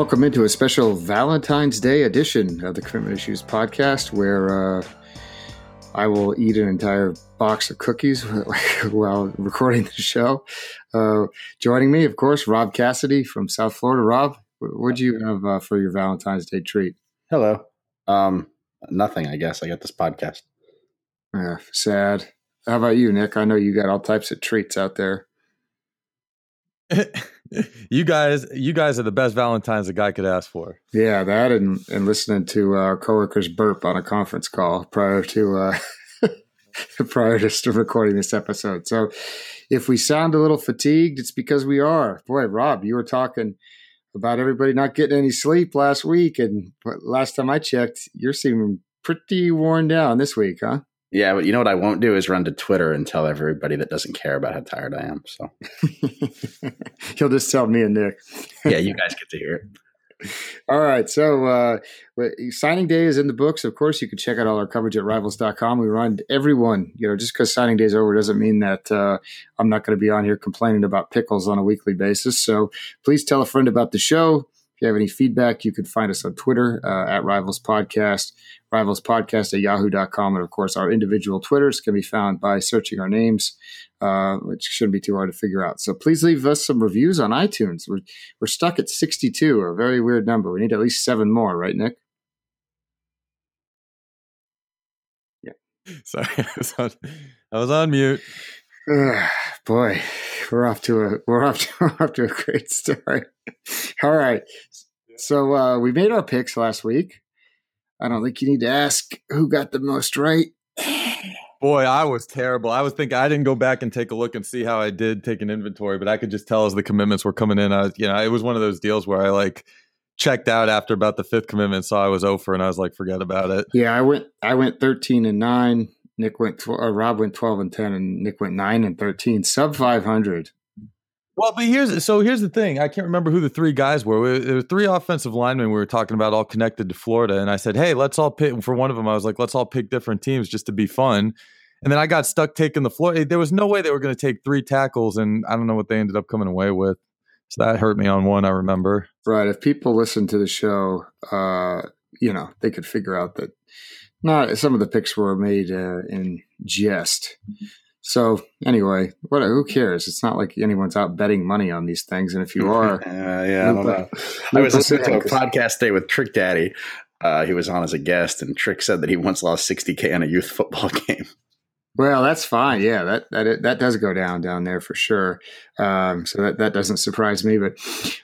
Welcome into a special Valentine's Day edition of the Commitment Issues podcast, where I will eat an entire box of cookies while recording the show. Joining me, of course, Rob Cassidy from South Florida. Rob, what do you have for your Valentine's Day treat? Hello. Nothing, I guess. I got this podcast. Sad. How about you, Nick? I know you got all types of treats out there. You guys are the best Valentines a guy could ask for. Yeah, that and listening to our coworkers burp on a conference call prior to recording this episode. So if we sound a little fatigued, it's because we are. Boy, Rob, you were talking about everybody not getting any sleep last week, and last time I checked, you're seeming pretty worn down this week, huh? Yeah, but you know what I won't do is run to Twitter and tell everybody that doesn't care about how tired I am. So you'll just tell me and Nick. Yeah, you guys get to hear it. All right. So signing day is in the books. Of course, you can check out all our coverage at Rivals.com. We remind everyone, just because signing day is over doesn't mean that I'm not going to be on here complaining about pickles on a weekly basis. So please tell a friend about the show. If you have any feedback, you can find us on Twitter at Rivals Podcast, rivalspodcast@yahoo.com. And of course, our individual Twitters can be found by searching our names, which shouldn't be too hard to figure out. So please leave us some reviews on iTunes. We're stuck at 62, a very weird number. We need at least 7 more, right, Nick? Yeah. Sorry, I was on mute. Boy, we're off to a great start. All right, so we made our picks last week. I don't think you need to ask who got the most right. Boy, I was terrible. I didn't go back and take a look and see how I did, take an inventory, but I could just tell as the commitments were coming in. It was one of those deals where I checked out after about the fifth commitment, saw I was over, and I was like, forget about it. Yeah, I went 13-9. Rob went 12-10, and Nick went 9-13, sub 500. Well, but here's the thing. I can't remember who the 3 guys were. There were 3 offensive linemen we were talking about, all connected to Florida. And I said, hey, let's all pick. For one of them, I was like, let's all pick different teams just to be fun. And then I got stuck taking the Florida. There was no way they were going to take 3 tackles, and I don't know what they ended up coming away with. So that hurt me on one, I remember. Right. If people listen to the show, they could figure out that not some of the picks were made in jest. So anyway, who cares? It's not like anyone's out betting money on these things. And if you are, I don't know. I was listening to a podcast today with Trick Daddy. He was on as a guest, and Trick said that he once lost $60,000 in a youth football game. Well, that's fine. Yeah, that does go down there for sure. So that doesn't surprise me. But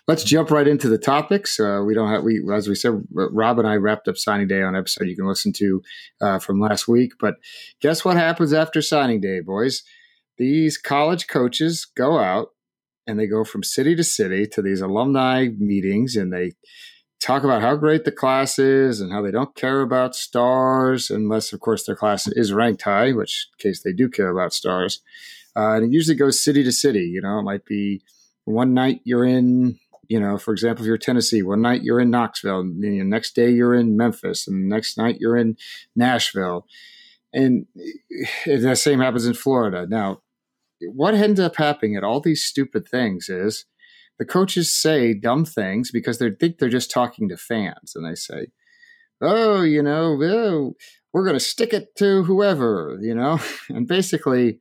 let's jump right into the topics. As we said, Rob and I wrapped up signing day on an episode you can listen to from last week. But guess what happens after signing day, boys? These college coaches go out and they go from city to city to these alumni meetings, and they talk about how great the class is and how they don't care about stars, unless, of course, their class is ranked high, which in case they do care about stars. And it usually goes city to city. It might be one night you're in, for example, if you're Tennessee, one night you're in Knoxville, and the next day you're in Memphis, and the next night you're in Nashville. And that same happens in Florida. Now, what ends up happening at all these stupid things is the coaches say dumb things because they think they're just talking to fans. And they say, we're going to stick it to whoever, And basically,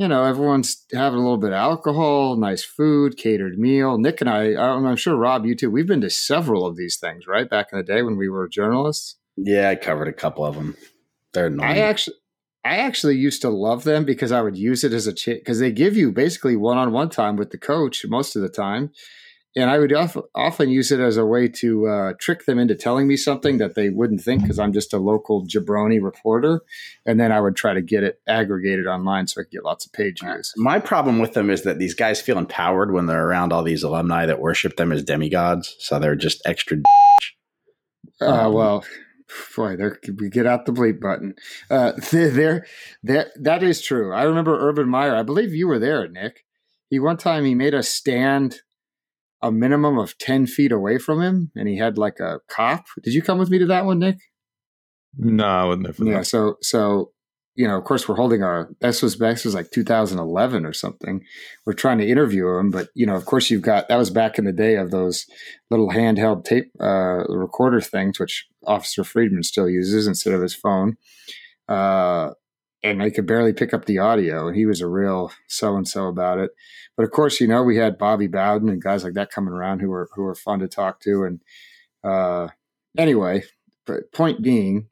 everyone's having a little bit of alcohol, nice food, catered meal. Nick and I'm sure, Rob, you too, we've been to several of these things, right? Back in the day when we were journalists. Yeah, I covered a couple of them. They're annoying. I actually used to love them because I would use it as a chance, because they give you basically one-on-one time with the coach most of the time. And I would often use it as a way to trick them into telling me something that they wouldn't think, because I'm just a local jabroni reporter. And then I would try to get it aggregated online so I could get lots of page views. My problem with them is that these guys feel empowered when they're around all these alumni that worship them as demigods. So they're just extra. Boy, we get out the bleep button. That is true. I remember Urban Meyer. I believe you were there, Nick. One time he made us stand a minimum of 10 feet away from him, and he had a cop. Did you come with me to that one, Nick? No, I wasn't there for that. Yeah, so you know, of course, we're holding our, this was like 2011 or something. We're trying to interview him, but, you know, of course you've got, that was back in the day of those little handheld tape recorder things, which Officer Friedman still uses instead of his phone. And they could barely pick up the audio, and he was a real so-and-so about it. But of course, you know, we had Bobby Bowden and guys like that coming around who were fun to talk to. And anyway, point being,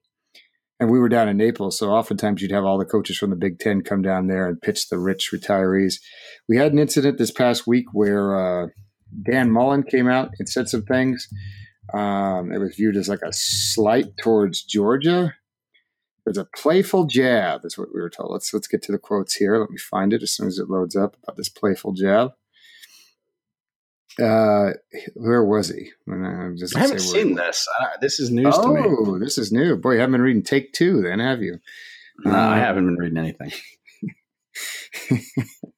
and we were down in Naples, so oftentimes you'd have all the coaches from the Big Ten come down there and pitch the rich retirees. We had an incident this past week where Dan Mullen came out and said some things. It was viewed as like a slight towards Georgia. It was a playful jab, is what we were told. Let's get to the quotes here. Let me find it as soon as it loads up about this playful jab. Where was he? I haven't seen this. This is news to me. Oh, this is new. Boy, you haven't been reading Take Two then, have you? No, I haven't been reading anything.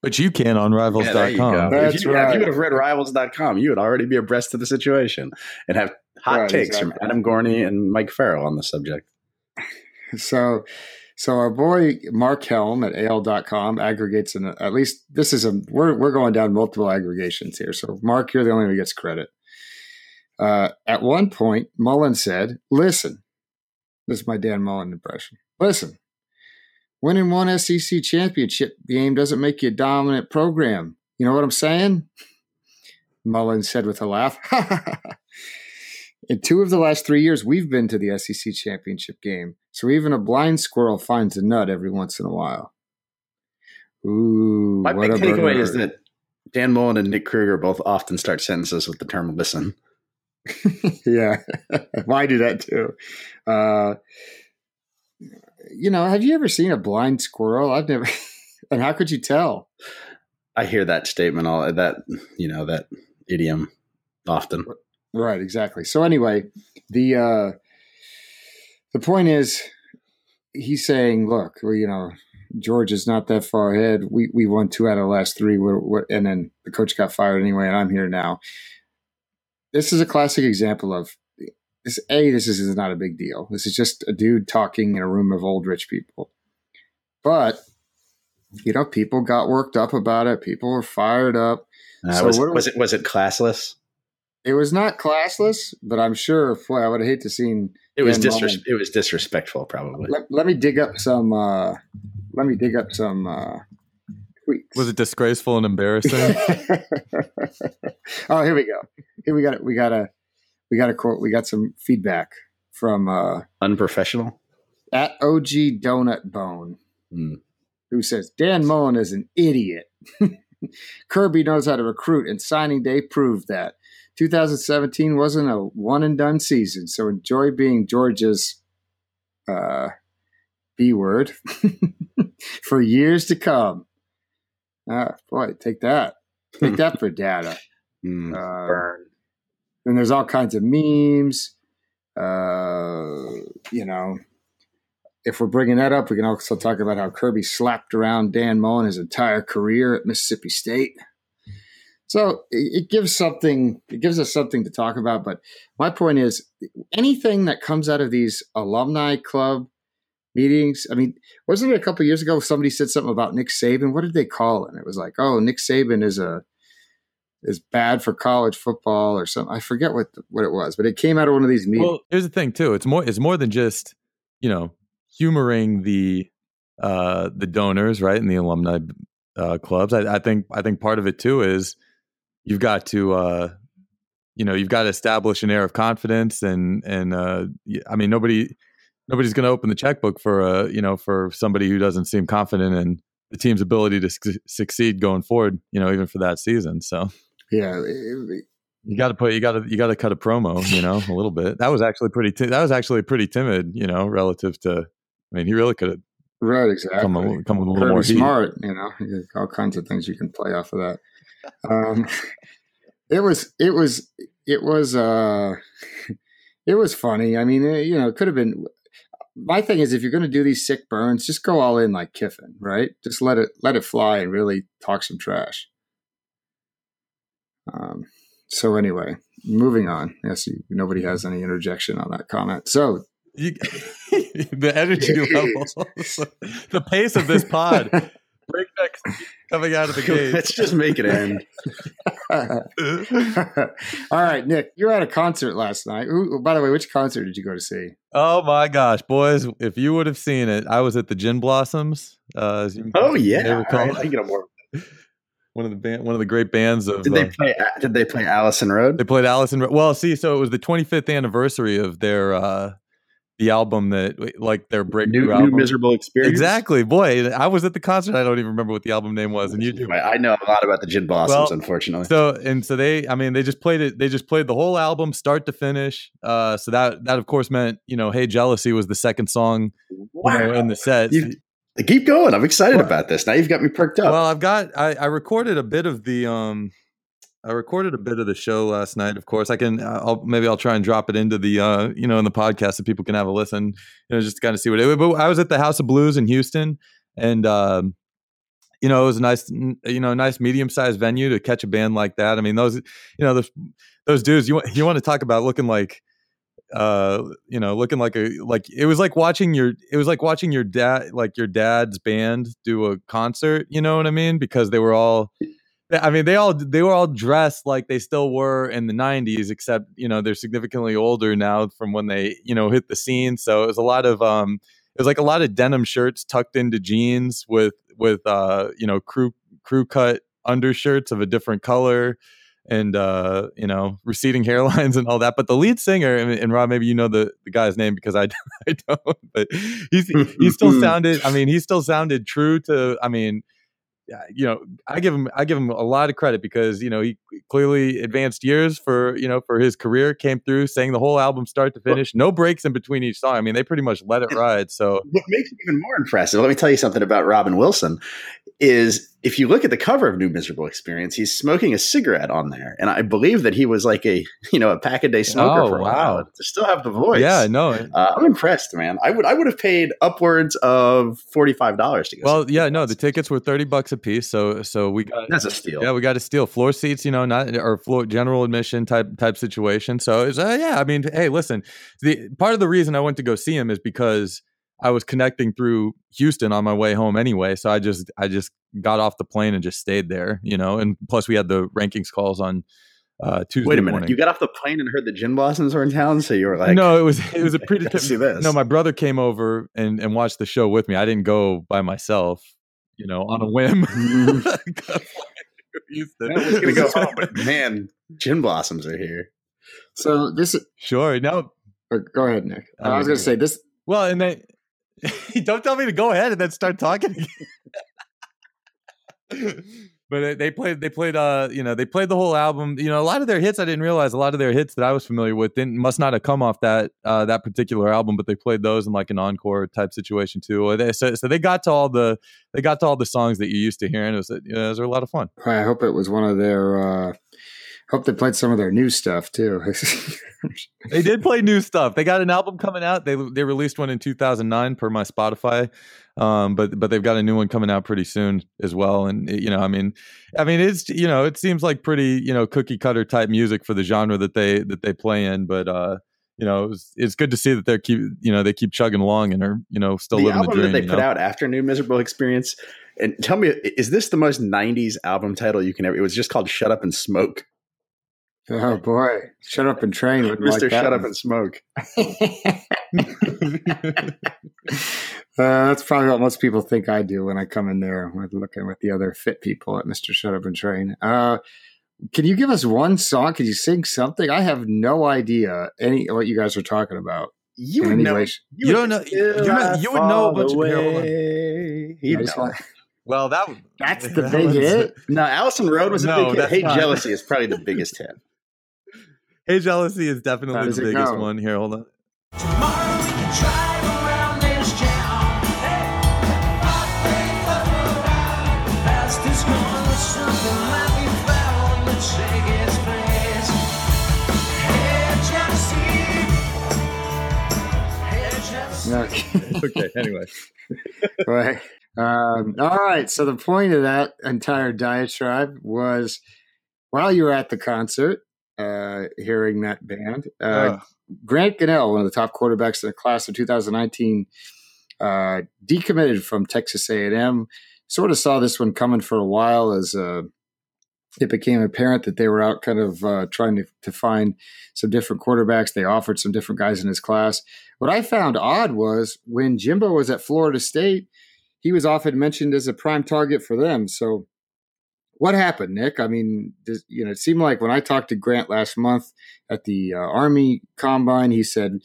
But you can on Rivals.com. Yeah, if you would have read Rivals.com, you would already be abreast of the situation and have hot takes from Adam Gorney and Mike Farrell on the subject. So our boy Mark Helm at AL.com aggregates, and at least this is we're going down multiple aggregations here. So Mark, you're the only one who gets credit. At one point, Mullen said, "Listen, this is my Dan Mullen impression. Listen, winning one SEC championship game doesn't make you a dominant program. You know what I'm saying?" Mullen said with a laugh. "In 2 of the last 3 years, we've been to the SEC championship game. So even a blind squirrel finds a nut every once in a while." Ooh, my big takeaway is that Dan Mullen and Nick Kruger both often start sentences with the term "listen." Yeah, I do that too. You know, have you ever seen a blind squirrel? I've never. And how could you tell? I hear that statement that idiom often. Right, exactly. So anyway, the point is, he's saying, look, well, you know, Georgia's not that far ahead. We won 2 out of the last 3, and then the coach got fired anyway, and I'm here now. This is a classic example of, this is not a big deal. This is just a dude talking in a room of old rich people. But, you know, people got worked up about it. People were fired up. Was it classless? It was not classless, but I'm sure. Boy, I would have hated to see. It was disrespectful, probably. Let me dig up some. Tweets. Was it disgraceful and embarrassing? Oh, here we go. Here we got it. We got a quote. We got some feedback from unprofessional at OG Donut Bone, who says Dan Mullen is an idiot. Kirby knows how to recruit, and signing day proved that. 2017 wasn't a one-and-done season, so enjoy being Georgia's B-word for years to come. Boy, take that. Take that for data. Burn. And there's all kinds of memes. You know, if we're bringing that up, we can also talk about how Kirby slapped around Dan Mullen his entire career at Mississippi State. So it gives us something to talk about. But my point is, anything that comes out of these alumni club meetings, I mean, wasn't it a couple of years ago somebody said something about Nick Saban? What did they call it? It was like, oh, Nick Saban is bad for college football or something. I forget what it was, but it came out of one of these meetings. Well, here's the thing too. It's more than just, you know, humoring the donors, right, and the alumni clubs. I think part of it too is, you've got to, you've got to establish an air of confidence, and I mean, nobody's going to open the checkbook for somebody who doesn't seem confident in the team's ability to succeed going forward, you know, even for that season. So yeah, you got to cut a promo, you know, a little bit. That was actually pretty timid, you know, relative to. I mean, he really could have. Right, exactly. Come with a little more smart, heat. You know, all kinds of things you can play off of that. It was funny. I mean, you know, it could have been. My thing is, if you're going to do these sick burns, just go all in like Kiffin, right? Just let it fly and really talk some trash. So anyway, moving on. Yes, nobody has any interjection on that comment. So The energy level, the pace of this pod, breakneck coming out of the gate. Let's just make it end. All right, Nick, you were at a concert last night. By the way, which concert did you go to see? Oh my gosh, boys! If you would have seen it, I was at the Gin Blossoms. I get more. One of the great bands of. Did they play Allison Road? They played Allison Road. Well, see, so it was the 25th anniversary of their the album that, like, their breakthrough album, New Miserable Experience. Exactly, boy. I was at the concert. I don't even remember what the album name was, and you do. I know a lot about the Gin Blossoms, unfortunately. So they, I mean, they just played it. They just played the whole album, start to finish. So that of course meant, you know, "Hey Jealousy" was the second song in the set. Keep going. I'm excited about this. Now you've got me perked up. Well, I recorded a bit of the show last night. Of course, I'll try and drop it into the in the podcast so people can have a listen, just to kind of see what it was. But I was at the House of Blues in Houston, and it was a nice medium-sized venue to catch a band like that. I mean, those dudes, you want to talk about looking like it was like watching your dad, like your dad's band do a concert, you know what I mean? Because they were all dressed like they still were in the 90s, except, they're significantly older now from when they, hit the scene. So it was a lot of denim shirts tucked into jeans with crew cut undershirts of a different color. And, receding hairlines and all that. But the lead singer, and Rob, maybe you know the guy's name because I don't, but he still sounded, true to, I give him a lot of credit because, he clearly advanced years for his career, came through, sang the whole album start to finish, no breaks in between each song. I mean, they pretty much let it ride. So what makes it even more impressive, let me tell you something about Robin Wilson, is if you look at the cover of New Miserable Experience, he's smoking a cigarette on there. And I believe that he was like a pack-a-day smoker for a while to still have the voice. Yeah, no. I'm impressed, man. I would have paid upwards of $45 to go. Well, yeah, no, the tickets were $30 a piece. So we got, that's a steal. Yeah, we got a steal. Floor seats, not or floor general admission type situation. So it's hey, listen, the part of the reason I went to go see him is because I was connecting through Houston on my way home anyway, so I just got off the plane and just stayed there, And plus, we had the rankings calls on Tuesday. Wait a minute, morning. You got off the plane and heard the Gin Blossoms were in town, so you were like, "No, it was a pretty." See this? No, my brother came over and watched the show with me. I didn't go by myself, on a whim. I was gonna go home, but man, Gin Blossoms are here. So this is sure. No, go ahead, Nick. I was gonna say this. Well, and then. Don't tell me to go ahead and then start talking again. But they played the whole album. A lot of their hits, I didn't realize a lot of their hits that I was familiar with must not have come off that particular album, but they played those in like an encore type situation too. So they got to all the songs that you used to hear, and it was a lot of fun. I hope it was one of their hope they played some of their new stuff too. They did play new stuff. They got an album coming out. They released one in 2009 per my Spotify, but they've got a new one coming out pretty soon as well. And it's it seems like pretty cookie cutter type music for the genre that they play in. But it's good to see that they keep chugging along and are still living the dream. The album that they put out after New Miserable Experience. And tell me, is this the most 90s album title you can ever? It was just called "Shut Up and Smoke." Oh boy! Shut up and train, Mr. Like Shut Up and Smoke. That's probably what most people think I do when I come in there with looking with the other fit people at Mr. Shut Up and Train. Can you give us one song? Can you sing something? I have no idea what you guys are talking about. You would know. You don't know. You would know a bunch of people. Well, that's the big hit. No, Allison Road was a big hit. Hey, Jealousy is probably the biggest hit. Hey, Jealousy is definitely the biggest one. Here, hold on. Tomorrow we can drive around this town. Hey, I think the past is gone. There's something might be found that take its place. Hey, Jealousy. Okay, anyway. Right. All right. So the point of that entire diatribe was, while you were at the concert, hearing that band, Grant Gunnell, one of the top quarterbacks in the class of 2019, decommitted from Texas A&M. Sort of saw this one coming for a while as it became apparent that they were out kind of trying to find some different quarterbacks. They offered some different guys in his class. What I found odd was when Jimbo was at Florida State, he was often mentioned as a prime target for them. So what happened, Nick? I mean, it seemed like when I talked to Grant last month at the Army Combine, he said,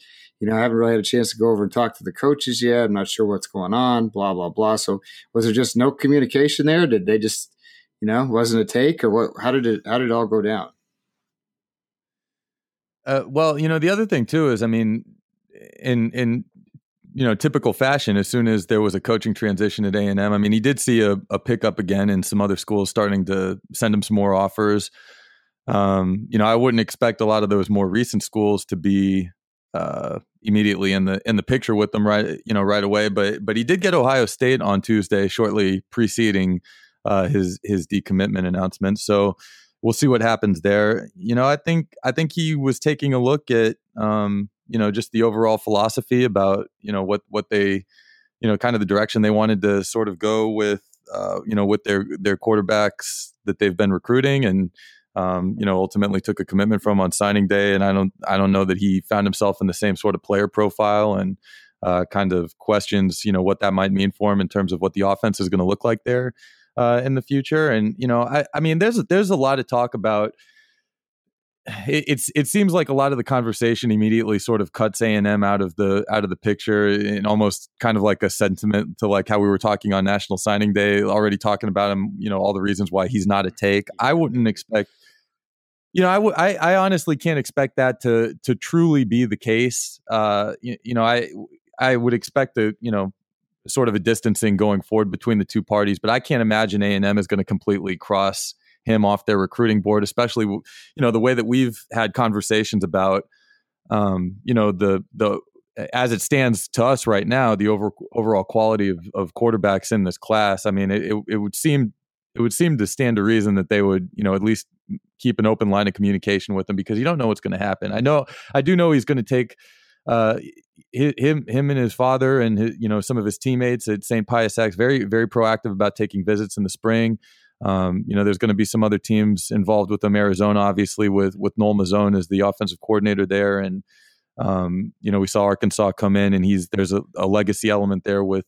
I haven't really had a chance to go over and talk to the coaches yet. I'm not sure what's going on, blah, blah, blah. So was there just no communication there? Did they just, wasn't a take, or what? How did it all go down? Well, the other thing too is, I mean, in typical fashion, as soon as there was a coaching transition at A&M, I mean, he did see a pickup again in some other schools starting to send him some more offers. I wouldn't expect a lot of those more recent schools to be immediately in the picture with them right away. But he did get Ohio State on Tuesday, shortly preceding his decommitment announcement. So we'll see what happens there. I think he was taking a look at just the overall philosophy about, what they, kind of the direction they wanted to sort of go with, with their quarterbacks that they've been recruiting, and, ultimately took a commitment from on signing day. And I don't know that he found himself in the same sort of player profile, and kind of questions, what that might mean for him in terms of what the offense is going to look like there in the future. And, I mean, there's a lot of talk about, it seems like a lot of the conversation immediately sort of cuts A&M out of the picture, and almost kind of like a sentiment to like how we were talking on National Signing Day, already talking about him, all the reasons why he's not a take. I wouldn't expect, I honestly can't expect that to truly be the case. I would expect the, sort of a distancing going forward between the two parties, but I can't imagine A&M is going to completely cross him off their recruiting board, especially the way that we've had conversations about the as it stands to us right now, the overall quality of quarterbacks in this class. I mean, it would seem to stand to reason that they would at least keep an open line of communication with him, because you don't know what's going to happen. I do know he's going to take him and his father and his, some of his teammates at St. Pius X, very very proactive about taking visits in the spring. There's going to be some other teams involved with them. Arizona, obviously, with Noel Mazzone as the offensive coordinator there, and we saw Arkansas come in, and there's a legacy element there with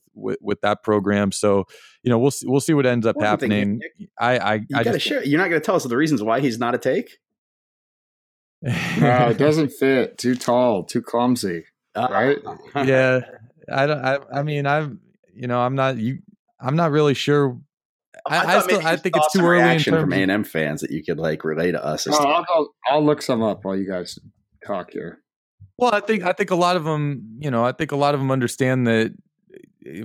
that program. So we'll see what ends up happening. You're not going to tell us the reasons why he's not a take. No, it doesn't fit. Too tall, too clumsy. Right? Yeah, I don't. I'm not really sure. I think it's too early in terms from A&M fans that you could like relay to us. I'll look some up while you guys talk here. Well, I think a lot of them, understand that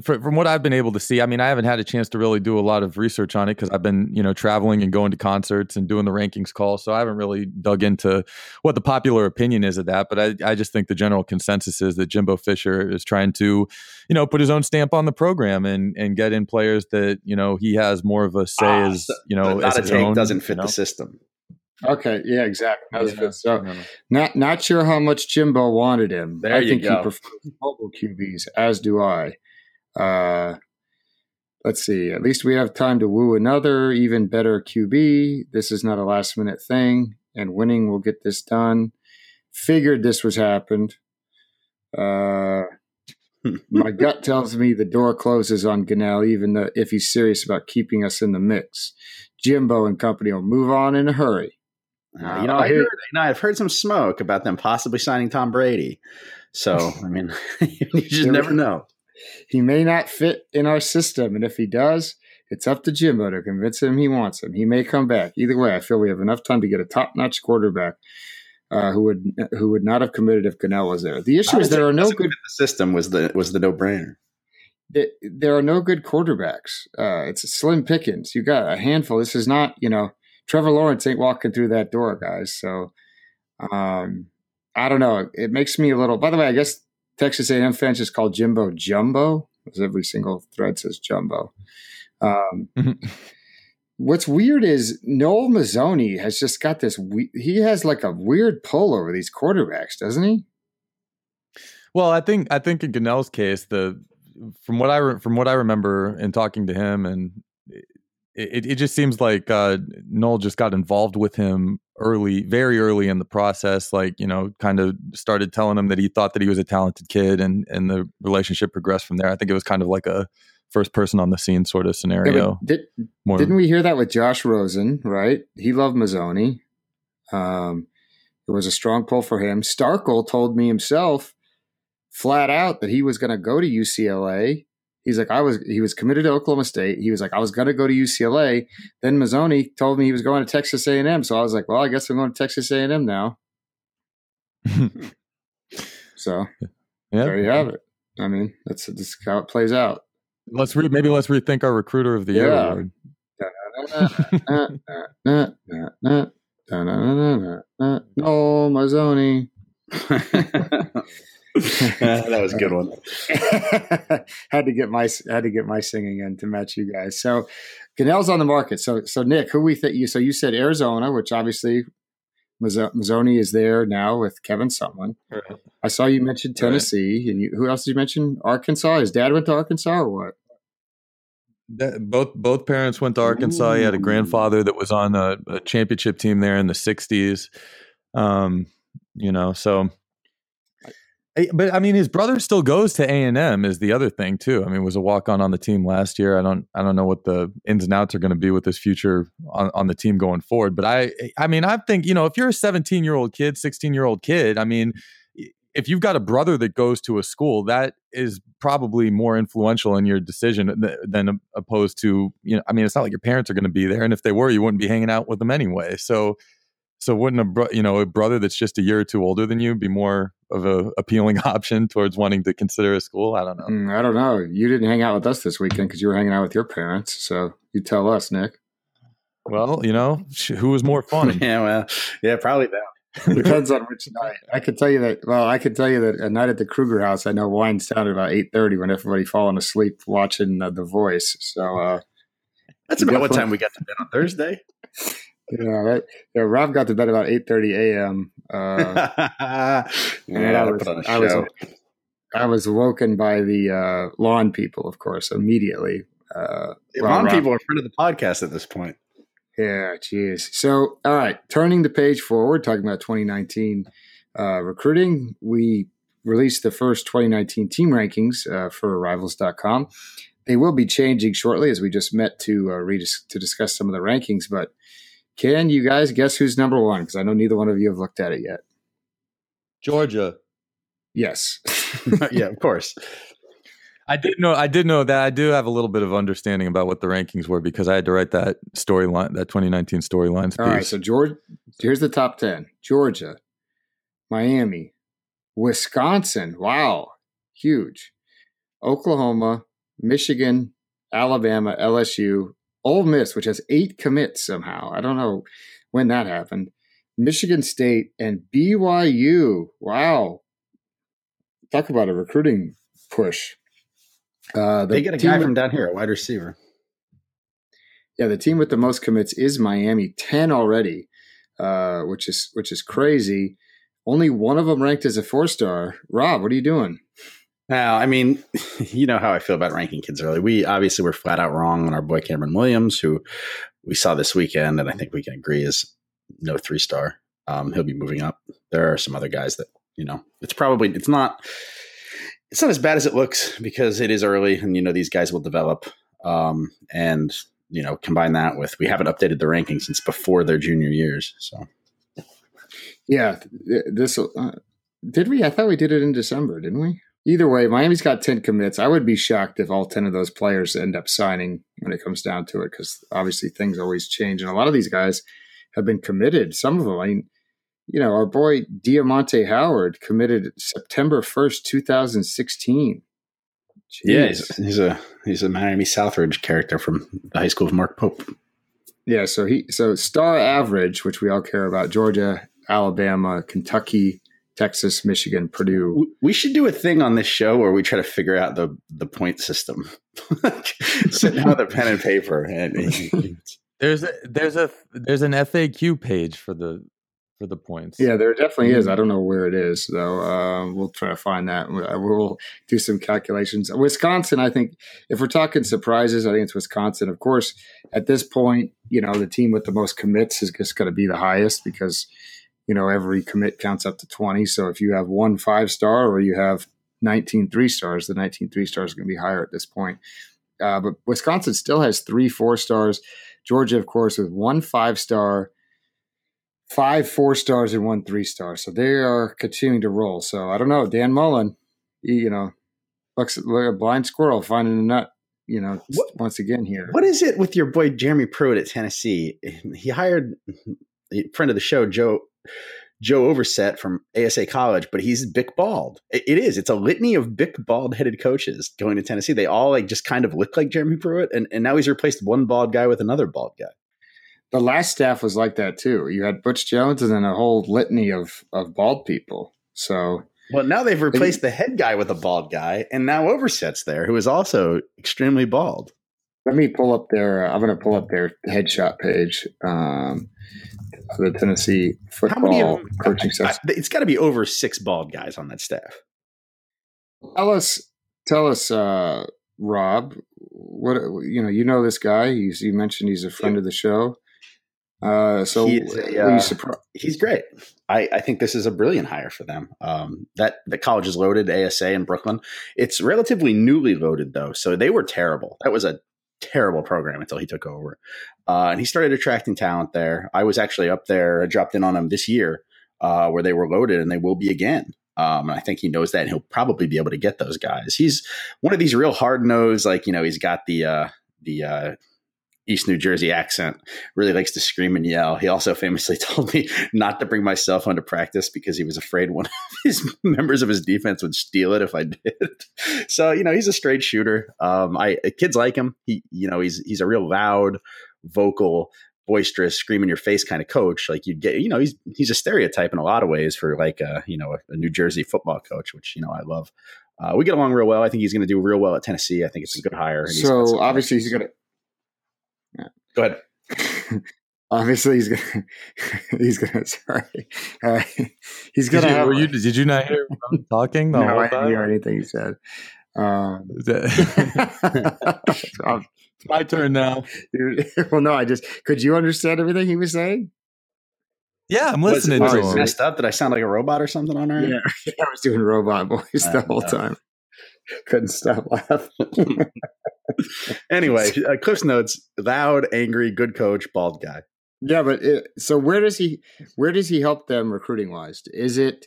from what I've been able to see. I mean, I haven't had a chance to really do a lot of research on it because I've been, traveling and going to concerts and doing the rankings call. So I haven't really dug into what the popular opinion is of that. But I just think the general consensus is that Jimbo Fisher is trying to, put his own stamp on the program and get in players that, he has more of a say as his own. Doesn't fit the system. Okay. Yeah, exactly. So not sure how much Jimbo wanted him. There I think you go. He prefers mobile QBs, as do I. Let's see. At least we have time to woo another, even better QB. This is not a last minute thing, and winning will get this done. Figured this was happened. My gut tells me the door closes on Gunnell, even though if he's serious about keeping us in the mix, Jimbo and company will move on in a hurry. I've heard some smoke about them possibly signing Tom Brady. So, I mean, you just never know. He may not fit in our system, and if he does, it's up to Jimbo to convince him he wants him. He may come back. Either way, I feel we have enough time to get a top-notch quarterback who would not have committed if Gunnell was there. The issue is there are no good – the system was the no-brainer. There are no good quarterbacks. It's slim pickings. You got a handful. This is not, Trevor Lawrence ain't walking through that door, guys. So, I don't know. It makes me a little – by the way, I guess – Texas A&M fans just call Jimbo Jumbo, because every single thread says Jumbo. What's weird is Noel Mazzone has just got this – he has like a weird pull over these quarterbacks, doesn't he? Well, I think in Gunnell's case, from what I remember in talking to him, and it just seems like Noel just got involved with him early, very early in the process, like, you know, kind of started telling him that he thought that he was a talented kid, and the relationship progressed from there. I think it was kind of like a first person on the scene sort of scenario. Yeah, didn't we hear that with Josh Rosen, right? He loved Mazzone. It was a strong pull for him. Starkle told me himself flat out that he was going to go to UCLA. He's like, he was committed to Oklahoma State. He was like, I was going to go to UCLA. Then Mazzone told me he was going to Texas A&M. So I was like, well, I guess I'm going to Texas A&M now. So there you have it. I mean, that's how it plays out. Let's rethink our Recruiter of the Year award. Noel Mazzone. That was a good one. had to get my singing in to match you guys. So Gunnell's on the market. So Nick, who we think you? So you said Arizona, which obviously Mazzone is there now with Kevin Sumlin. Right. I saw you mentioned Tennessee, right. And who else did you mention? Arkansas. His dad went to Arkansas, or what? Both parents went to Arkansas. Ooh. He had a grandfather that was on a championship team there in the '60s. You know, so. But I mean, his brother still goes to A&M is the other thing too. I mean, was a walk-on on the team last year. I don't know what the ins and outs are going to be with his future on the team going forward. But I mean, I think, you know, if you're a 17-year-old kid, 16-year-old kid, I mean, if you've got a brother that goes to a school, that is probably more influential in your decision than opposed to, you know, I mean, it's not like your parents are going to be there, and if they were, you wouldn't be hanging out with them anyway. So wouldn't a brother that's just a year or two older than you be more of a appealing option towards wanting to consider a school? I don't know. I don't know. You didn't hang out with us this weekend because you were hanging out with your parents. So you tell us, Nick. Well, you know, who was more fun? Yeah, probably that. Depends on which night. I could tell you that a night at the Kruger house, I know wine sounded about 8:30 when everybody fallen asleep watching The Voice. So that's about what time we got to bed on Thursday. Yeah, right. Yeah, Rob got to bed about 8:30 a.m. And I was woken by the lawn people, of course, immediately. Lawn people are friend of the podcast at this point. Yeah, geez. So, all right, turning the page forward, talking about 2019 recruiting, we released the first 2019 team rankings for Rivals.com. They will be changing shortly, as we just met to discuss some of the rankings, but can you guys guess who's number one? Because I know neither one of you have looked at it yet. Georgia. Yes. Yeah, of course. I did know that. I do have a little bit of understanding about what the rankings were because I had to write that storyline, that 2019 storylines piece. All right, so Georgia, here's the top 10. Georgia, Miami, Wisconsin. Wow, huge. Oklahoma, Michigan, Alabama, LSU, Ole Miss, which has 8 commits somehow. I don't know when that happened. Michigan State and BYU. Wow. Talk about a recruiting push. They get a guy from down here, a wide receiver. Yeah, the team with the most commits is Miami, 10 already, which is crazy. Only one of them ranked as a 4-star. Rob, what are you doing? Now, I mean, you know how I feel about ranking kids early. We obviously were flat out wrong on our boy Cameron Williams, who we saw this weekend, and I think we can agree is no 3-star. He'll be moving up. There are some other guys that, you know, it's not as bad as it looks because it is early, and you know these guys will develop. And you know, combine that with we haven't updated the rankings since before their junior years. So, yeah, this did we? I thought we did it in December, didn't we? Either way, Miami's got 10 commits. I would be shocked if all 10 of those players end up signing when it comes down to it, because obviously things always change. And a lot of these guys have been committed. Some of them, I mean, you know, our boy Diamante Howard committed September 1st, 2016. Jeez. Yeah, he's a Miami Southridge character from the high school of Mark Pope. Yeah, so star average, which we all care about, Georgia, Alabama, Kentucky, Texas, Michigan, Purdue. We should do a thing on this show where we try to figure out the point system. Sit down with a pen and paper. And there's an FAQ page for the for the points. Yeah, there definitely is. I don't know where it is, though. We'll try to find that. We'll do some calculations. Wisconsin, I think, if we're talking surprises, I think it's Wisconsin. Of course, at this point, you know, the team with the most commits is just going to be the highest because, you know, every commit counts up to 20. So if you have 1 5-star or you have 19 3-stars, the 19 3-stars are going to be higher at this point. But Wisconsin still has 3 4-stars. Georgia, of course, with 1 5-star, 5 4-stars, and 1 3-star. So they are continuing to roll. So I don't know. Dan Mullen, you know, looks like a blind squirrel finding a nut, you know, once again here. What is it with your boy Jeremy Pruitt at Tennessee? He hired a friend of the show, Joe Overset from ASA College, but he's Bick Bald. It is. It's a litany of Bick Bald-headed coaches going to Tennessee. They all like just kind of look like Jeremy Pruitt, and now he's replaced one bald guy with another bald guy. The last staff was like that too. You had Butch Jones and then a whole litany of bald people. So well, now they've replaced the head guy with a bald guy, and now Overset's there, who is also extremely bald. Let me pull up their. I'm going to pull up their headshot page. The Tennessee football coaching staff. It's got to be over 6 bald guys on that staff. Tell us, Rob. What you know this guy. You mentioned he's a friend of the show. So he's great. I think this is a brilliant hire for them. That the college is loaded, ASA in Brooklyn. It's relatively newly loaded though, so they were terrible. That was a terrible program until he took over, and he started attracting talent there. I was actually up there. I dropped in on him this year, where they were loaded, and they will be again. And I think he knows that, and he'll probably be able to get those guys. He's one of these real hard nosed, like, you know, he's got the East New Jersey accent, really likes to scream and yell. He also famously told me not to bring my cell phone to practice because he was afraid one of his members of his defense would steal it if I did. So, you know, he's a straight shooter. Kids like him. He, you know, he's a real loud, vocal, boisterous, scream in your face kind of coach. Like you'd get, you know, he's a stereotype in a lot of ways for like a New Jersey football coach, which, you know, I love. We get along real well. I think he's going to do real well at Tennessee. I think it's a good hire. So obviously he's going to. Go ahead. Obviously, he's gonna. Sorry, he's gonna. Did you not hear him talking? No, I didn't hear anything he said. It's my turn now. Well, no, could you understand everything he was saying? Yeah, I'm listening. Was it messed up? Did I sound like a robot or something on her? Yeah, I was doing robot voice the whole time. Couldn't stop laughing. Anyway, Cliff's notes: loud, angry, good coach, bald guy. Yeah, but so where does he help them recruiting wise? Is it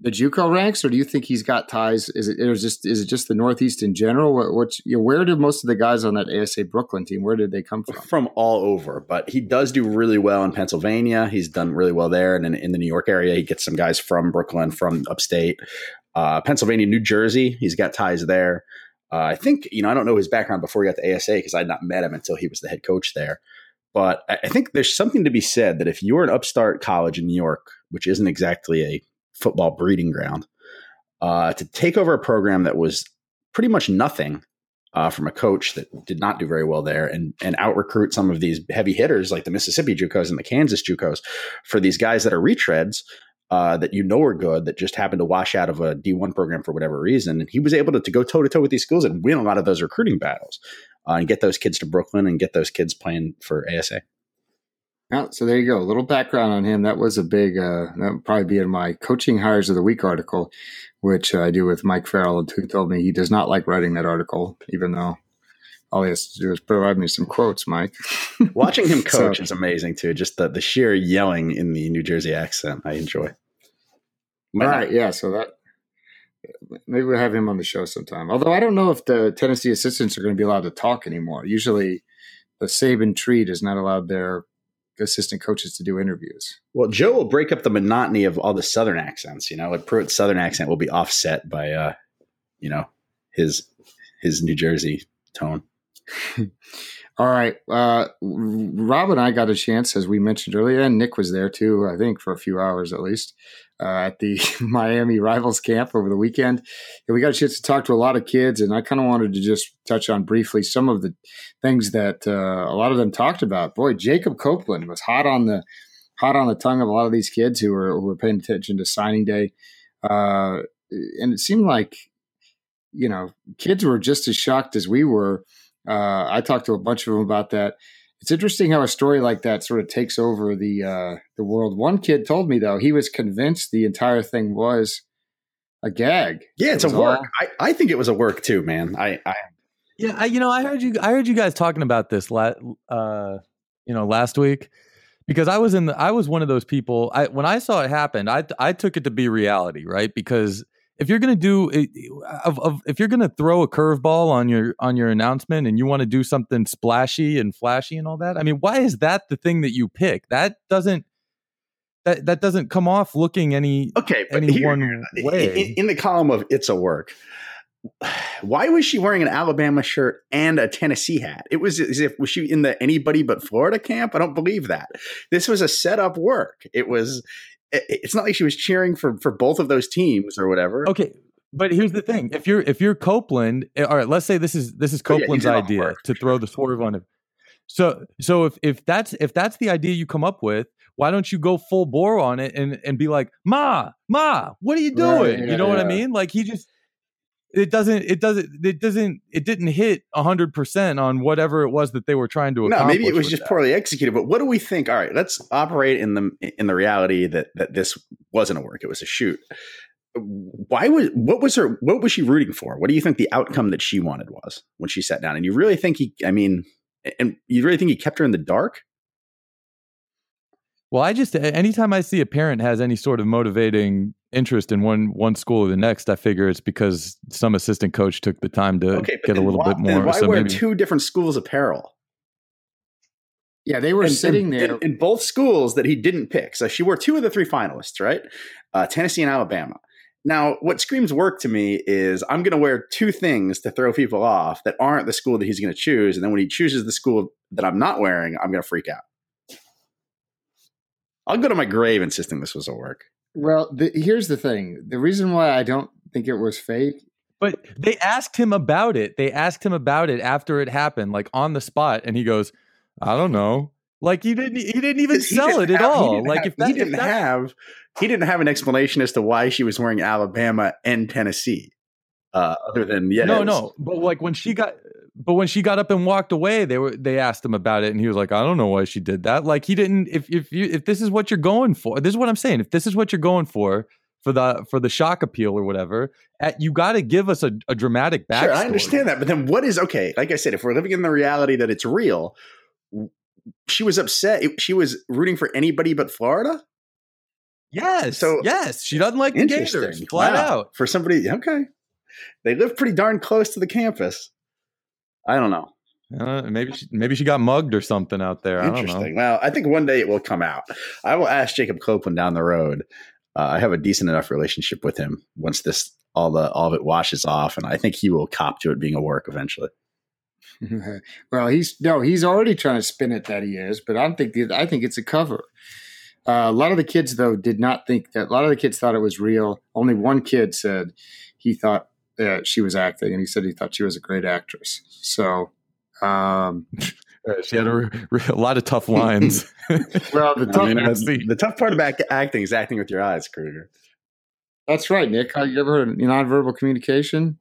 the JUCO ranks, or do you think he's got ties? Is it just the Northeast in general? Where did most of the guys on that ASA Brooklyn team? Where did they come from? From all over, but he does do really well in Pennsylvania. He's done really well there, and in the New York area, he gets some guys from Brooklyn, from upstate, Pennsylvania, New Jersey. He's got ties there. I think, you know, I don't know his background before he got to ASA because I had not met him until he was the head coach there. But I think there's something to be said that if you're an upstart college in New York, which isn't exactly a football breeding ground, to take over a program that was pretty much nothing from a coach that did not do very well there and out-recruit some of these heavy hitters like the Mississippi JUCOs and the Kansas JUCOs for these guys that are retreads, that you know are good, that just happened to wash out of a D1 program for whatever reason. And he was able to go toe-to-toe with these schools and win a lot of those recruiting battles and get those kids to Brooklyn and get those kids playing for ASA. Oh, so there you go. A little background on him. That was a big that would probably be in my Coaching Hires of the Week article, which I do with Mike Farrell, who told me he does not like writing that article, even though all he has to do is provide me some quotes, Mike. Watching him coach is amazing, too. Just the sheer yelling in the New Jersey accent I enjoy. All right, yeah, so that maybe we'll have him on the show sometime. Although I don't know if the Tennessee assistants are going to be allowed to talk anymore. Usually the Saban tree does not allow their assistant coaches to do interviews. Well, Joe will break up the monotony of all the Southern accents, you know, like Pruitt's Southern accent will be offset by, you know, his New Jersey tone. All right. Rob and I got a chance, as we mentioned earlier, and Nick was there too, I think for a few hours at least, at the Miami Rivals camp over the weekend. And we got a chance to talk to a lot of kids, and I kind of wanted to just touch on briefly some of the things that a lot of them talked about. Boy, Jacob Copeland was hot on the hot on the tongue of a lot of these kids who were paying attention to signing day. And it seemed like, you know, kids were just as shocked as we were. I talked to a bunch of them about that. It's interesting how a story like that sort of takes over the world. One kid told me, though, he was convinced the entire thing was a gag. Yeah, it's a work. I think it was a work too, man. I heard you guys talking about this last week, because I was one of those people. When I saw it happen, I took it to be reality, right? Because if you're going to throw a curveball on your announcement and you want to do something splashy and flashy and all that, I mean, why is that the thing that you pick? That doesn't come off looking any one way. In the column of it's a work. Why was she wearing an Alabama shirt and a Tennessee hat? It was as if, was she in the anybody but Florida camp? I don't believe that. This was a set up work. It's not like she was cheering for both of those teams or whatever. Okay, but here's the thing: if you're Copeland, all right, let's say this is Copeland's idea to throw the swerve on him. So if that's the idea you come up with, why don't you go full bore on it and be like, Ma, what are you doing? Right, yeah, you know what I mean? Like he just it didn't hit 100% on whatever it was that they were trying to accomplish. No, maybe it was just poorly executed, but what do we think? All right, let's operate in the reality that this wasn't a work, it was a shoot. What was she rooting for? What do you think the outcome that she wanted was when she sat down? And you really think he kept her in the dark? Well, anytime I see a parent has any sort of motivating interest in one school or the next, I figure it's because some assistant coach took the time to get a little bit more. Then why wear two different schools' apparel? Yeah, they were sitting there in both schools that he didn't pick. So she wore two of the three finalists, right? Tennessee and Alabama. Now, what screams work to me is I'm going to wear two things to throw people off that aren't the school that he's going to choose. And then when he chooses the school that I'm not wearing, I'm going to freak out. I'll go to my grave insisting this was a work. Well, here's the thing. The reason why I don't think it was fake. But they asked him about it. After it happened, like on the spot. And he goes, I don't know. Like he didn't even sell it at all. Like he didn't have an explanation as to why she was wearing Alabama and Tennessee other than, yeah. No. But like when she got up and walked away, they asked him about it, and he was like, "I don't know why she did that." Like he didn't. If this is what you're going for, this is what I'm saying. If this is what you're going for the shock appeal or whatever, you got to give us a dramatic backstory. Sure, I understand that, but then what is okay? Like I said, if we're living in the reality that it's real, she was upset. She was rooting for anybody but Florida. Yes. So yes, she doesn't like the Gators flat out. For somebody, okay, they live pretty darn close to the campus. I don't know. Maybe she got mugged or something out there. Interesting. I don't know. Well, I think one day it will come out. I will ask Jacob Copeland down the road. I have a decent enough relationship with him. Once this all of it washes off, and I think he will cop to it being a work eventually. Well, he's already trying to spin it that he is, but I think it's a cover. A lot of the kids though did not think that. A lot of the kids thought it was real. Only one kid said he thought she was acting, and he said he thought she was a great actress. So she had a lot of tough lines. Well, the tough part about acting is acting with your eyes, Kruger. That's right, Nick. Have you ever heard of nonverbal communication?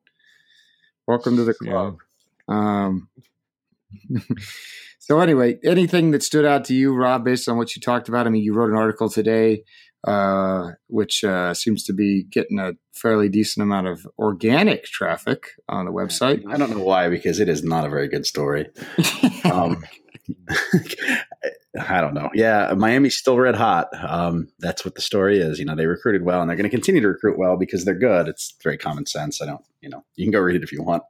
Welcome to the club. Yeah. So anyway, anything that stood out to you, Rob, based on what you talked about? I mean, you wrote an article today which seems to be getting a fairly decent amount of organic traffic on the website. I don't know why, because it is not a very good story. I don't know. Yeah, Miami's still red hot. That's what the story is. You know, they recruited well, and they're going to continue to recruit well because they're good. It's very common sense. You can go read it if you want.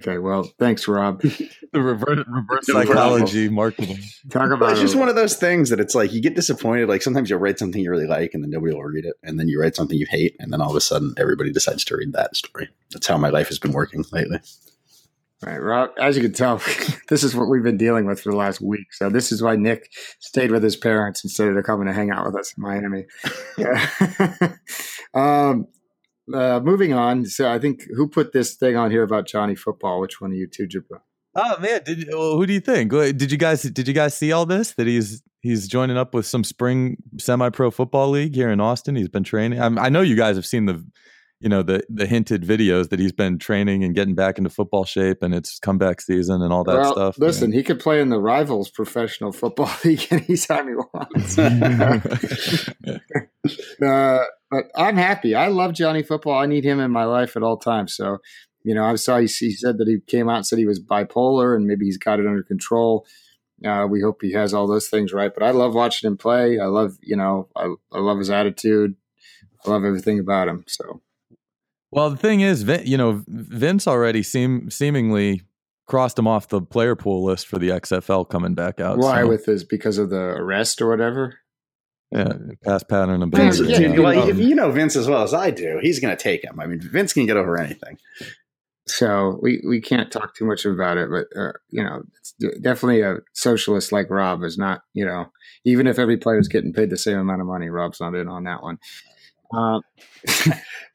Okay, well, thanks, Rob. The reverse psychology marketing. Talk about it's just one of those things that it's like you get disappointed. Like sometimes you'll write something you really like and then nobody will read it. And then you write something you hate. And then all of a sudden everybody decides to read that story. That's how my life has been working lately. All right, Rob, as you can tell, this is what we've been dealing with for the last week. So this is why Nick stayed with his parents instead of coming to hang out with us in Miami. Yeah. Moving on, so I think who put this thing on here about Johnny Football? Which one of you two, Jibra? Oh man, who do you think? Did you guys see all this? That he's joining up with some spring semi-pro football league here in Austin. He's been training. I know you guys have seen the hinted videos that he's been training and getting back into football shape, and it's comeback season and all that stuff. Listen, man. He could play in the Rivals Professional Football League anytime he wants. But I'm happy. I love Johnny Football. I need him in my life at all times. So. You know, I saw he said that he came out and said he was bipolar, and maybe he's got it under control. We hope he has all those things right. But I love watching him play. I love, I love his attitude. I love everything about him. So, well, the thing is, Vince already seemingly crossed him off the player pool list for the XFL coming back out. Why? So. Because of the arrest or whatever. Yeah, past pattern of behavior. Yeah. Well, you know Vince as well as I do. He's going to take him. I mean, Vince can get over anything. So we can't talk too much about it, but, it's definitely a socialist like Rob is not, even if every player is getting paid the same amount of money, Rob's not in on that one.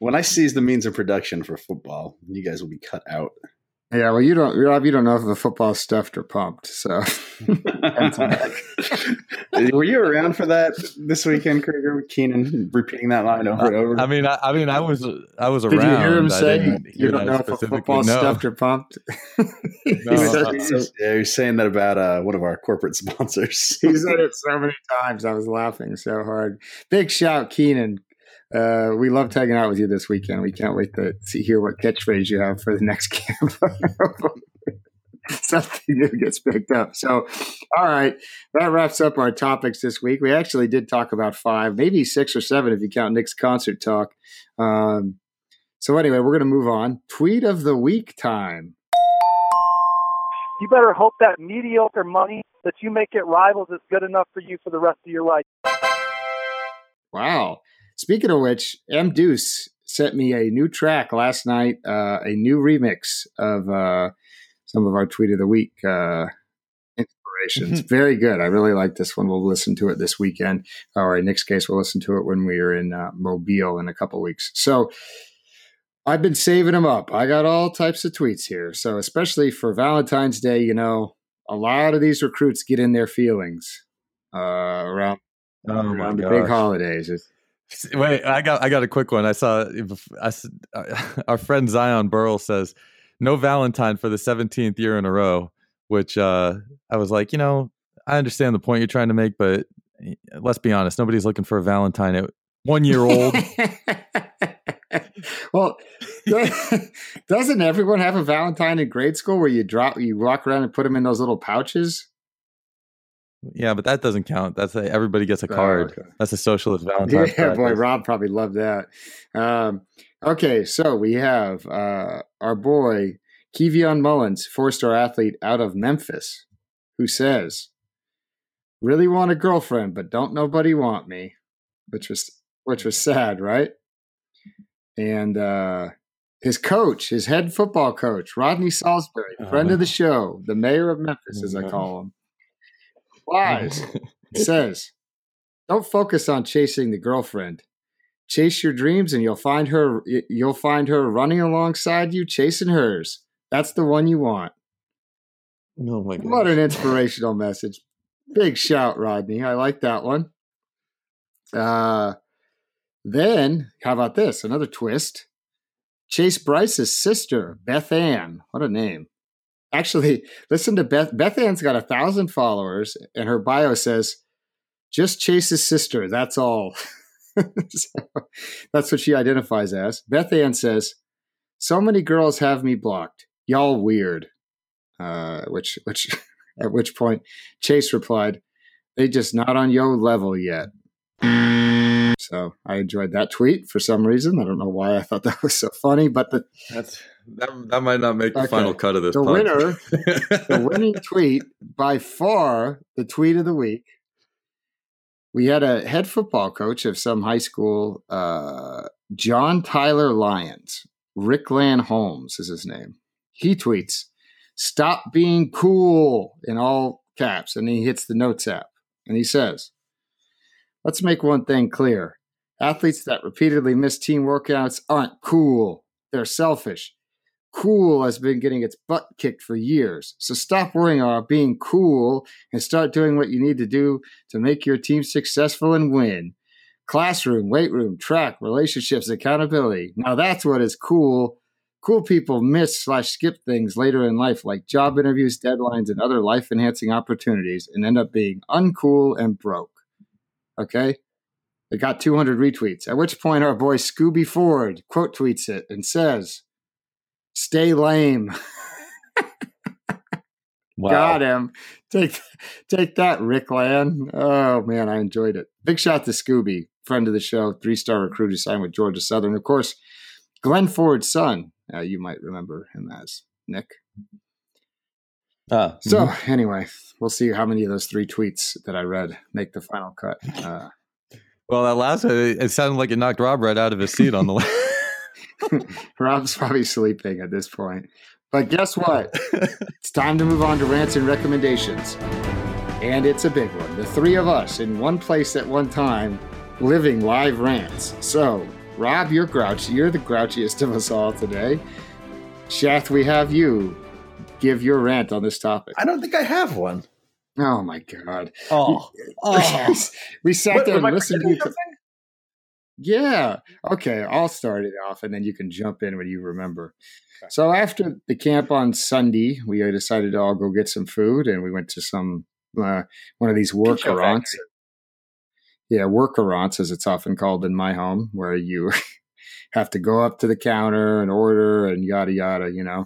When I seize the means of production for football, you guys will be cut out. Yeah, well, Rob, you don't know if the football's stuffed or pumped. So, were you around for that this weekend, Kruger? Keenan repeating that line over and over. I mean, I was around. Did you hear him say you don't know if the football's stuffed or pumped? He was saying that about one of our corporate sponsors. He said it so many times. I was laughing so hard. Big shout, Keenan. We loved hanging out with you this weekend. We can't wait to hear what catchphrase you have for the next camp. Something new gets picked up. So, all right, that wraps up our topics this week. We actually did talk about 5, maybe 6 or 7 if you count Nick's concert talk. So anyway, we're going to move on. Tweet of the week time. You better hope that mediocre money that you make at Rivals is good enough for you for the rest of your life. Wow. Speaking of which, M. Deuce sent me a new track last night, a new remix of some of our Tweet of the Week inspirations. Very good. I really like this one. We'll listen to it this weekend, or in Nick's case, we'll listen to it when we are in Mobile in a couple weeks. So I've been saving them up. I got all types of tweets here. So especially for Valentine's Day, a lot of these recruits get in their feelings around the big holidays. Wait, I got a quick one. I saw our friend Zion Burrell says, "No Valentine for the 17th year in a row," which I was like, I understand the point you're trying to make, but let's be honest, nobody's looking for a Valentine at 1 year old. Well, doesn't everyone have a Valentine in grade school where you walk around and put them in those little pouches? Yeah, but that doesn't count. That's everybody gets a card. Okay. That's a socialist Valentine. Yeah, practice. Boy, Rob probably loved that. Okay, so we have our boy Kevion Mullins, 4-star athlete out of Memphis, who says, "Really want a girlfriend, but don't nobody want me," which was sad, right? And his coach, his head football coach, Rodney Salisbury, friend of the show, the mayor of Memphis, as I call him. Lies says, "Don't focus on chasing the girlfriend. Chase your dreams and you'll find her running alongside you, chasing hers. That's the one you want." Oh my God. What an inspirational message. Big shout, Rodney. I like that one. Then how about this? Another twist. Chase Bryce's sister, Beth Ann. What a name. Actually, listen to Beth. Beth Ann's got 1,000 followers, and her bio says, "Just chase his sister. That's all." So, that's what she identifies as. Beth Ann says, "So many girls have me blocked. Y'all weird." Which at which point Chase replied, "They just not on yo level yet." So I enjoyed that tweet for some reason. I don't know why I thought that was so funny, but that might not make the final cut of this. The winner, the winning tweet, by far the tweet of the week. We had a head football coach of some high school, John Tyler Lyons. Rick Lan Holmes is his name. He tweets, "Stop being cool," in all caps, and he hits the notes app, and he says, "Let's make one thing clear. Athletes that repeatedly miss team workouts aren't cool. They're selfish. cool has been getting its butt kicked for years. So stop worrying about being cool and start doing what you need to do to make your team successful and win. Classroom, weight room, track, relationships, accountability. Now that's what is cool. Cool people miss/skip things later in life, like job interviews, deadlines, and other life-enhancing opportunities, and end up being uncool and broke. Okay? It got 200 retweets, at which point our boy Scooby Ford quote tweets it and says, "Stay lame." Wow. Got him. Take that, Rick Land. Oh, man, I enjoyed it. Big shout to Scooby, friend of the show, 3-star recruit who signed with Georgia Southern. Of course, Glenn Ford's son. You might remember him as Nick. So anyway, we'll see how many of those three tweets that I read make the final cut. Well, that last one, it sounded like it knocked Rob right out of his seat on the left. Rob's probably sleeping at this point. But guess what? It's time to move on to rants and recommendations. And it's a big one. The three of us in one place at one time living live rants. So, Rob, you're grouchy. You're the grouchiest of us all today. Shath, we have you. Give your rant on this topic. I don't think I have one. Oh, my God. Oh. We sat there and listened to you. Yeah. Okay, I'll start it off, and then you can jump in when you remember. Okay. So after the camp on Sunday, we decided to all go get some food, and we went to some one of these work-a-rants. Yeah, work-a-rants, as it's often called in my home, where you have to go up to the counter and order and yada, yada, you know.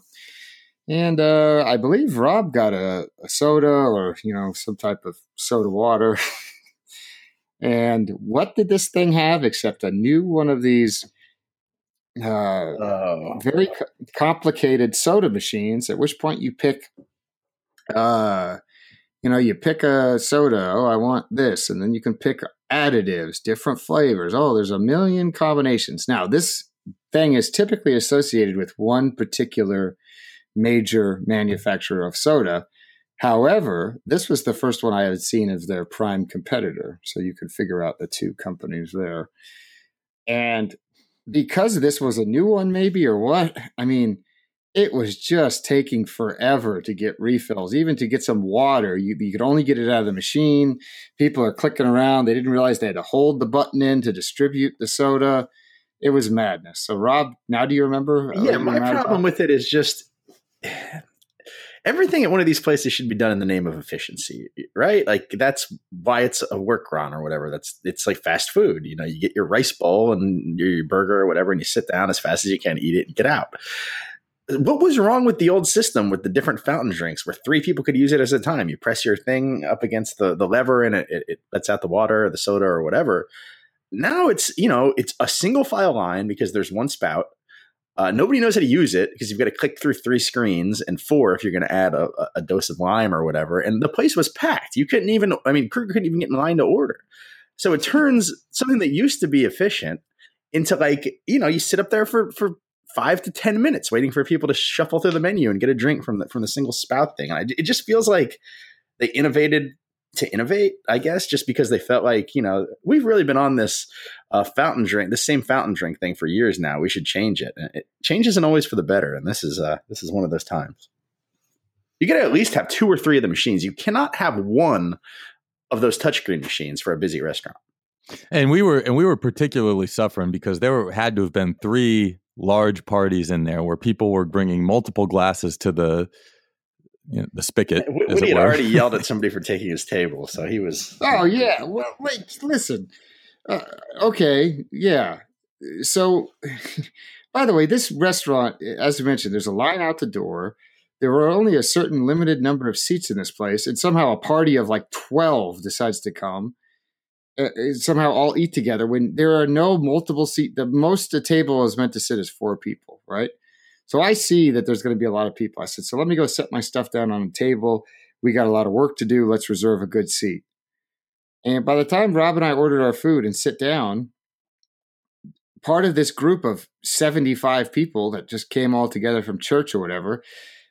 And I believe Rob got a soda or, you know, some type of soda water. And what did this thing have except a new one of these very complicated soda machines, at which point you pick you pick a soda. Oh, I want this. And then you can pick additives, different flavors. Oh, there's a million combinations. Now, this thing is typically associated with one particular major manufacturer of soda. However, this was the first one I had seen of their prime competitor. So you could figure out the two companies there. And because this was a new one, maybe, or what? I mean, it was just taking forever to get refills, even to get some water. You could only get it out of the machine. People are clicking around. They didn't realize they had to hold the button in to distribute the soda. It was madness. So, Rob, now do you remember? Yeah, my problem with it is just everything at one of these places should be done in the name of efficiency, right? Like, that's why it's a work-rant or whatever. It's like fast food. You know, you get your rice bowl and your burger or whatever, and you sit down as fast as you can, eat it, and get out. What was wrong with the old system with the different fountain drinks where three people could use it at a time? You press your thing up against the lever and it lets out the water or the soda or whatever. Now it's a single file line because there's one spout. Nobody knows how to use it because you've got to click through three screens and four if you're going to add a dose of lime or whatever. And the place was packed. You couldn't even – I mean, Kruger couldn't even get in line to order. So it turns something that used to be efficient into like, you know, you sit up there for 5 to 10 minutes waiting for people to shuffle through the menu and get a drink from the single spout thing. And it just feels like they innovated to innovate, I guess, just because they felt like, you know, we've really been on this fountain drink thing for years now. We should change it. And change isn't always for the better. And this is one of those times. You got to at least have two or three of the machines. You cannot have one of those touchscreen machines for a busy restaurant. And we were particularly suffering because had to have been three large parties in there where people were bringing multiple glasses to the spigot. Woody had already yelled at somebody for taking his table, so he was. Oh yeah, well, wait, listen. Okay, yeah. So, by the way, this restaurant, as you mentioned, there's a line out the door. There were only a certain limited number of seats in this place, and somehow a party of like 12 decides to come. Somehow all eat together when there are no multiple seat. The most a table is meant to sit is four people, right? So I see that there's going to be a lot of people. I said, so let me go set my stuff down on a table. We got a lot of work to do. Let's reserve a good seat. And by the time Rob and I ordered our food and sit down, part of this group of 75 people that just came all together from church or whatever,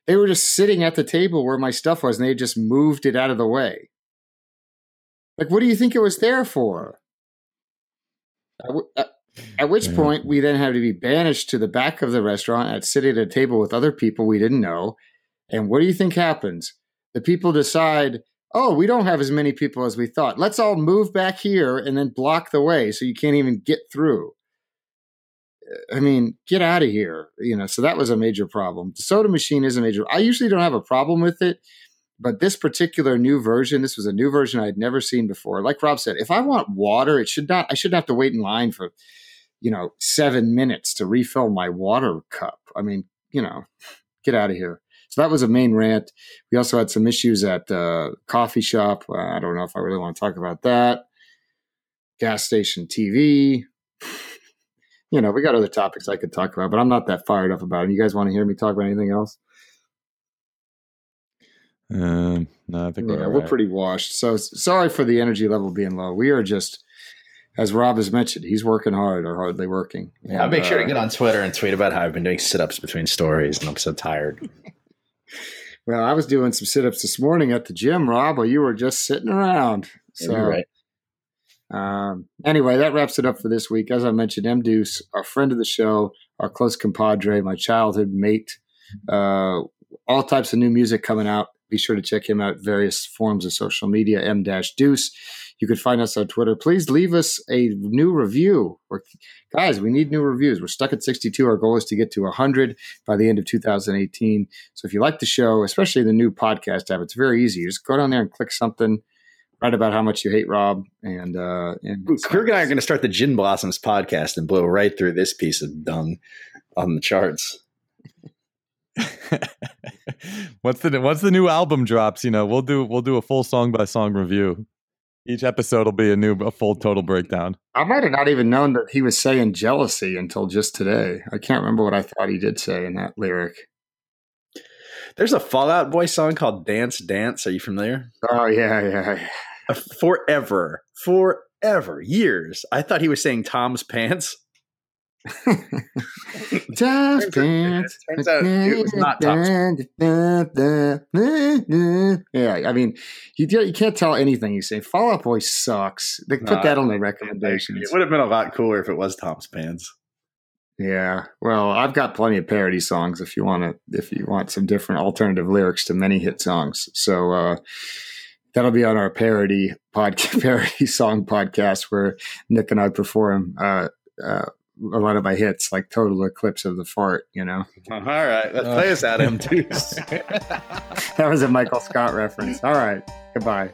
they were just sitting at the table where my stuff was, and they just moved it out of the way. Like, what do you think it was there for? At which point, we then had to be banished to the back of the restaurant and sitting at a table with other people we didn't know. And what do you think happens? The people decide, oh, we don't have as many people as we thought. Let's all move back here and then block the way so you can't even get through. I mean, get out of here. You know, so that was a major problem. The soda machine is a major. I usually don't have a problem with it, but this particular new version, this was a new version I'd never seen before. Like Rob said, if I want water, I shouldn't have to wait in line for, 7 minutes to refill my water cup. I mean, get out of here. So that was a main rant. We also had some issues at the coffee shop. I don't know if I really want to talk about that. Gas station TV. We got other topics I could talk about, but I'm not that fired up about it. You guys want to hear me talk about anything else? No, I think we're pretty washed. So sorry for the energy level being low. We are just, as Rob has mentioned, he's working hard or hardly working. And, I'll make sure to get on Twitter and tweet about how I've been doing sit-ups between stories, and I'm so tired. Well, I was doing some sit-ups this morning at the gym, Rob, while you were just sitting around. So, you're right. Anyway, that wraps it up for this week. As I mentioned, M. Deuce, our friend of the show, our close compadre, my childhood mate, all types of new music coming out. Be sure to check him out, various forms of social media, M-Deuce. You can find us on Twitter. Please leave us a new review. Guys, we need new reviews. We're stuck at 62. Our goal is to get to 100 by the end of 2018. So if you like the show, especially the new podcast app, it's very easy. You just go down there and click something. Write about how much you hate Rob. And Kirk and I are going to start the Gin Blossoms podcast and blow right through this piece of dung on the charts. Once the new album drops, we'll do a full song by song review. Each episode will be a full total breakdown. I might have not even known that he was saying jealousy until just today. I can't remember what I thought he did say in that lyric. There's a Fall Out Boy song called Dance Dance. Are you familiar? Oh, yeah. Forever, years. I thought he was saying Tom's Pants. Tom's Pants. Turns out it was not Tom's Pants. Yeah, I mean, you can't tell anything you say. Fall Out Boy sucks. They put that on the recommendations. It would have been a lot cooler if it was Tom's Pants. Yeah, well, I've got plenty of parody songs if you want some different alternative lyrics to many hit songs. So that'll be on our parody song podcast where Nick and I perform a lot of my hits, like Total Eclipse of the Fart, All right, let's play us at him, too. That was a Michael Scott reference. All right, goodbye.